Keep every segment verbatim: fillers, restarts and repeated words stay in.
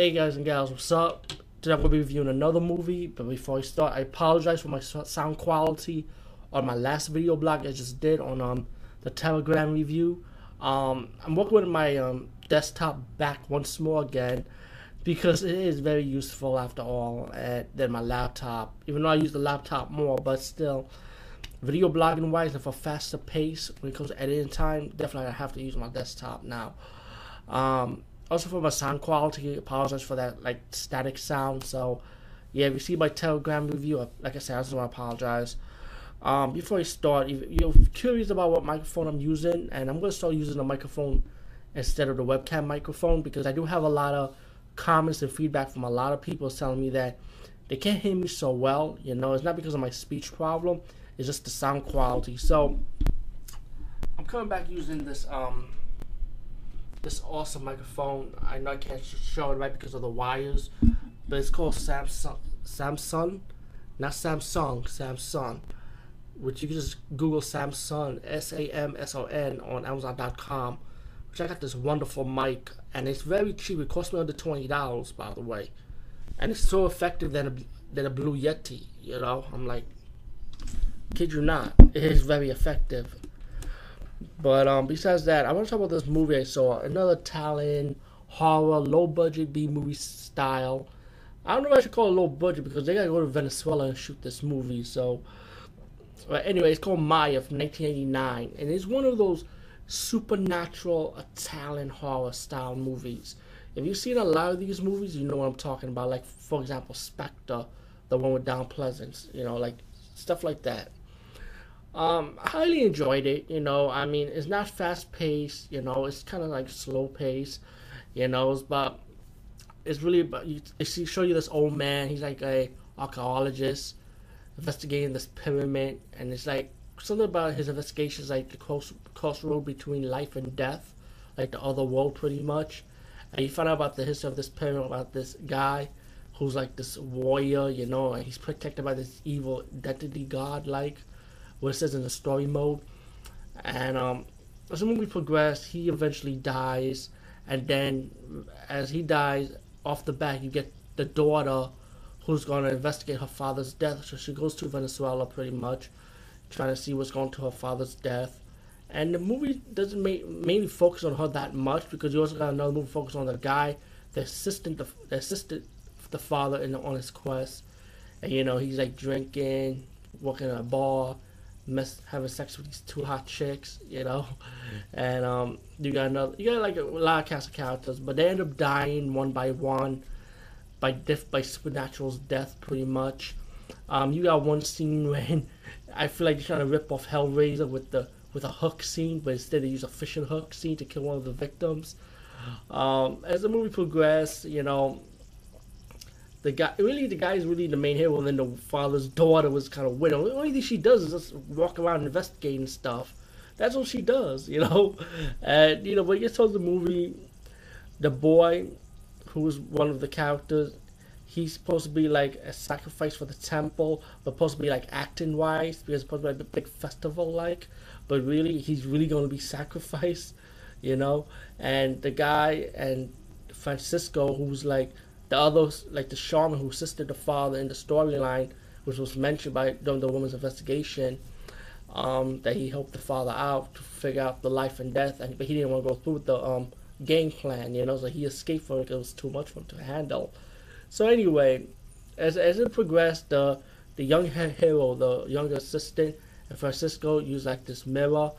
Hey guys and gals, what's up? Today I'm going to be reviewing another movie, but before I start, I apologize for my sound quality on my last video blog I just did on um, the Telegram review. Um, I'm working with my um, desktop back once more again, because it is very useful after all, and then my laptop, even though I use the laptop more, but still, video blogging wise and for faster pace when it comes to editing time, definitely I have to use my desktop now. Um, Also for my sound quality, apologize for that like static sound. So yeah, if you see my Telegram review, like I said, I just want to apologize. Um, before I start, if you're curious about what microphone I'm using, and I'm going to start using the microphone instead of the webcam microphone, because I do have a lot of comments and feedback from a lot of people telling me that they can't hear me so well. You know, it's not because of my speech problem, it's just the sound quality. So I'm coming back using this um. this awesome microphone. I know I can't show it right because of the wires, but it's called Samsung, Samsung, not Samsung, Samsung, which you can just Google Samsung, S A M S O N on Amazon dot com, which I got this wonderful mic, and it's very cheap. It cost me under twenty dollars, by the way, and it's so effective than a, than a Blue Yeti, you know, I'm like, kid you not, it is very effective. But um, besides that, I want to talk about this movie I saw. Another Italian horror, low-budget B-movie style. I don't know if I should call it low-budget because they got to go to Venezuela and shoot this movie. So, but anyway, it's called Maya from nineteen eighty-nine. And it's one of those supernatural Italian horror-style movies. If you've seen a lot of these movies, you know what I'm talking about. Like, for example, Spectre, the one with Donald Pleasence. You know, like, stuff like that. Um, I highly enjoyed it, you know, I mean, it's not fast-paced, you know, it's kind of like slow-paced, you know, but it's really, about, you, they see, show you this old man, he's like a archaeologist investigating this pyramid, and it's like, something about his investigations, like the cross, crossroad between life and death, like the other world, pretty much, and you find out about the history of this pyramid, about this guy, who's like this warrior, you know, and he's protected by this evil entity god-like, what it says in the story mode, and um, as the movie progressed, he eventually dies, and then as he dies, off the bat, you get the daughter who's going to investigate her father's death, so she goes to Venezuela pretty much, trying to see what's going to her father's death, and the movie doesn't ma mainly focus on her that much, because you also got another movie focused on the guy, the assistant, the, the assistant, the father in the, on his quest, and you know, he's like drinking, working at a bar, Mess, having sex with these two hot chicks, you know, and um, you got another, you got like a, a lot of cast of characters, but they end up dying one by one, by death, by supernatural's death, pretty much. Um, you got one scene when I feel like they're trying to rip off Hellraiser with the with a hook scene, but instead they use a fishing hook scene to kill one of the victims. Um, as the movie progressed, you know, the guy, really, the guy is really the main hero, and then the father's daughter was kind of widow. The only thing she does is just walk around investigating stuff. That's what she does, you know. And you know, when you saw the movie, the boy, who's one of the characters, he's supposed to be like a sacrifice for the temple, but supposed to be like acting wise because it's supposed to be like a big festival like. But really, he's really going to be sacrificed, you know. And the guy and Francisco, who's like. The others, like the shaman who assisted the father in the storyline, which was mentioned by during the woman's investigation, um, that he helped the father out to figure out the life and death, and but he didn't want to go through with the um, game plan, you know, so he escaped from it. It was too much for him to handle. So anyway, as as it progressed, the the young hero, the younger assistant, and Francisco used like this mirror,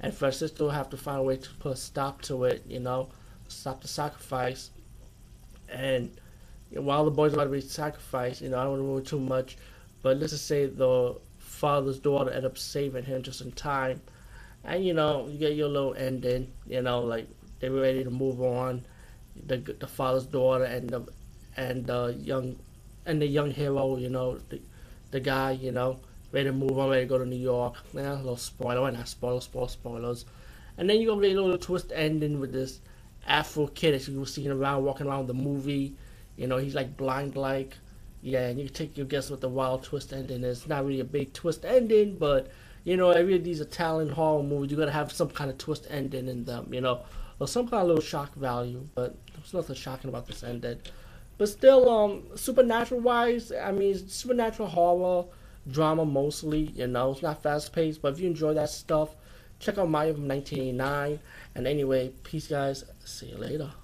and Francisco have to find a way to put a stop to it, you know, stop the sacrifice, and. While the boy's about to be sacrificed, you know, I don't want to ruin too much, but let's just say the father's daughter ended up saving him just in time, and you know, you get your little ending, you know, like they were ready to move on, the the father's daughter and the and the young and the young hero, you know, the the guy, you know, ready to move on, ready to go to New York. Yeah, a little spoiler, why not spoil, spoil, spoilers, and then you gonna get a little twist ending with this Afro kid that you were seeing around, walking around the movie. You know, he's like blind like, yeah, and you take your guess what the wild twist ending is. It's not really a big twist ending, but, you know, every of these Italian horror movies, you got to have some kind of twist ending in them, you know. or some kind of little shock value, but there's nothing shocking about this ending. But still, um, supernatural wise, I mean, supernatural horror, drama mostly, you know, it's not fast paced, but if you enjoy that stuff, check out Maya from nineteen eighty-nine. And anyway, peace guys, see you later.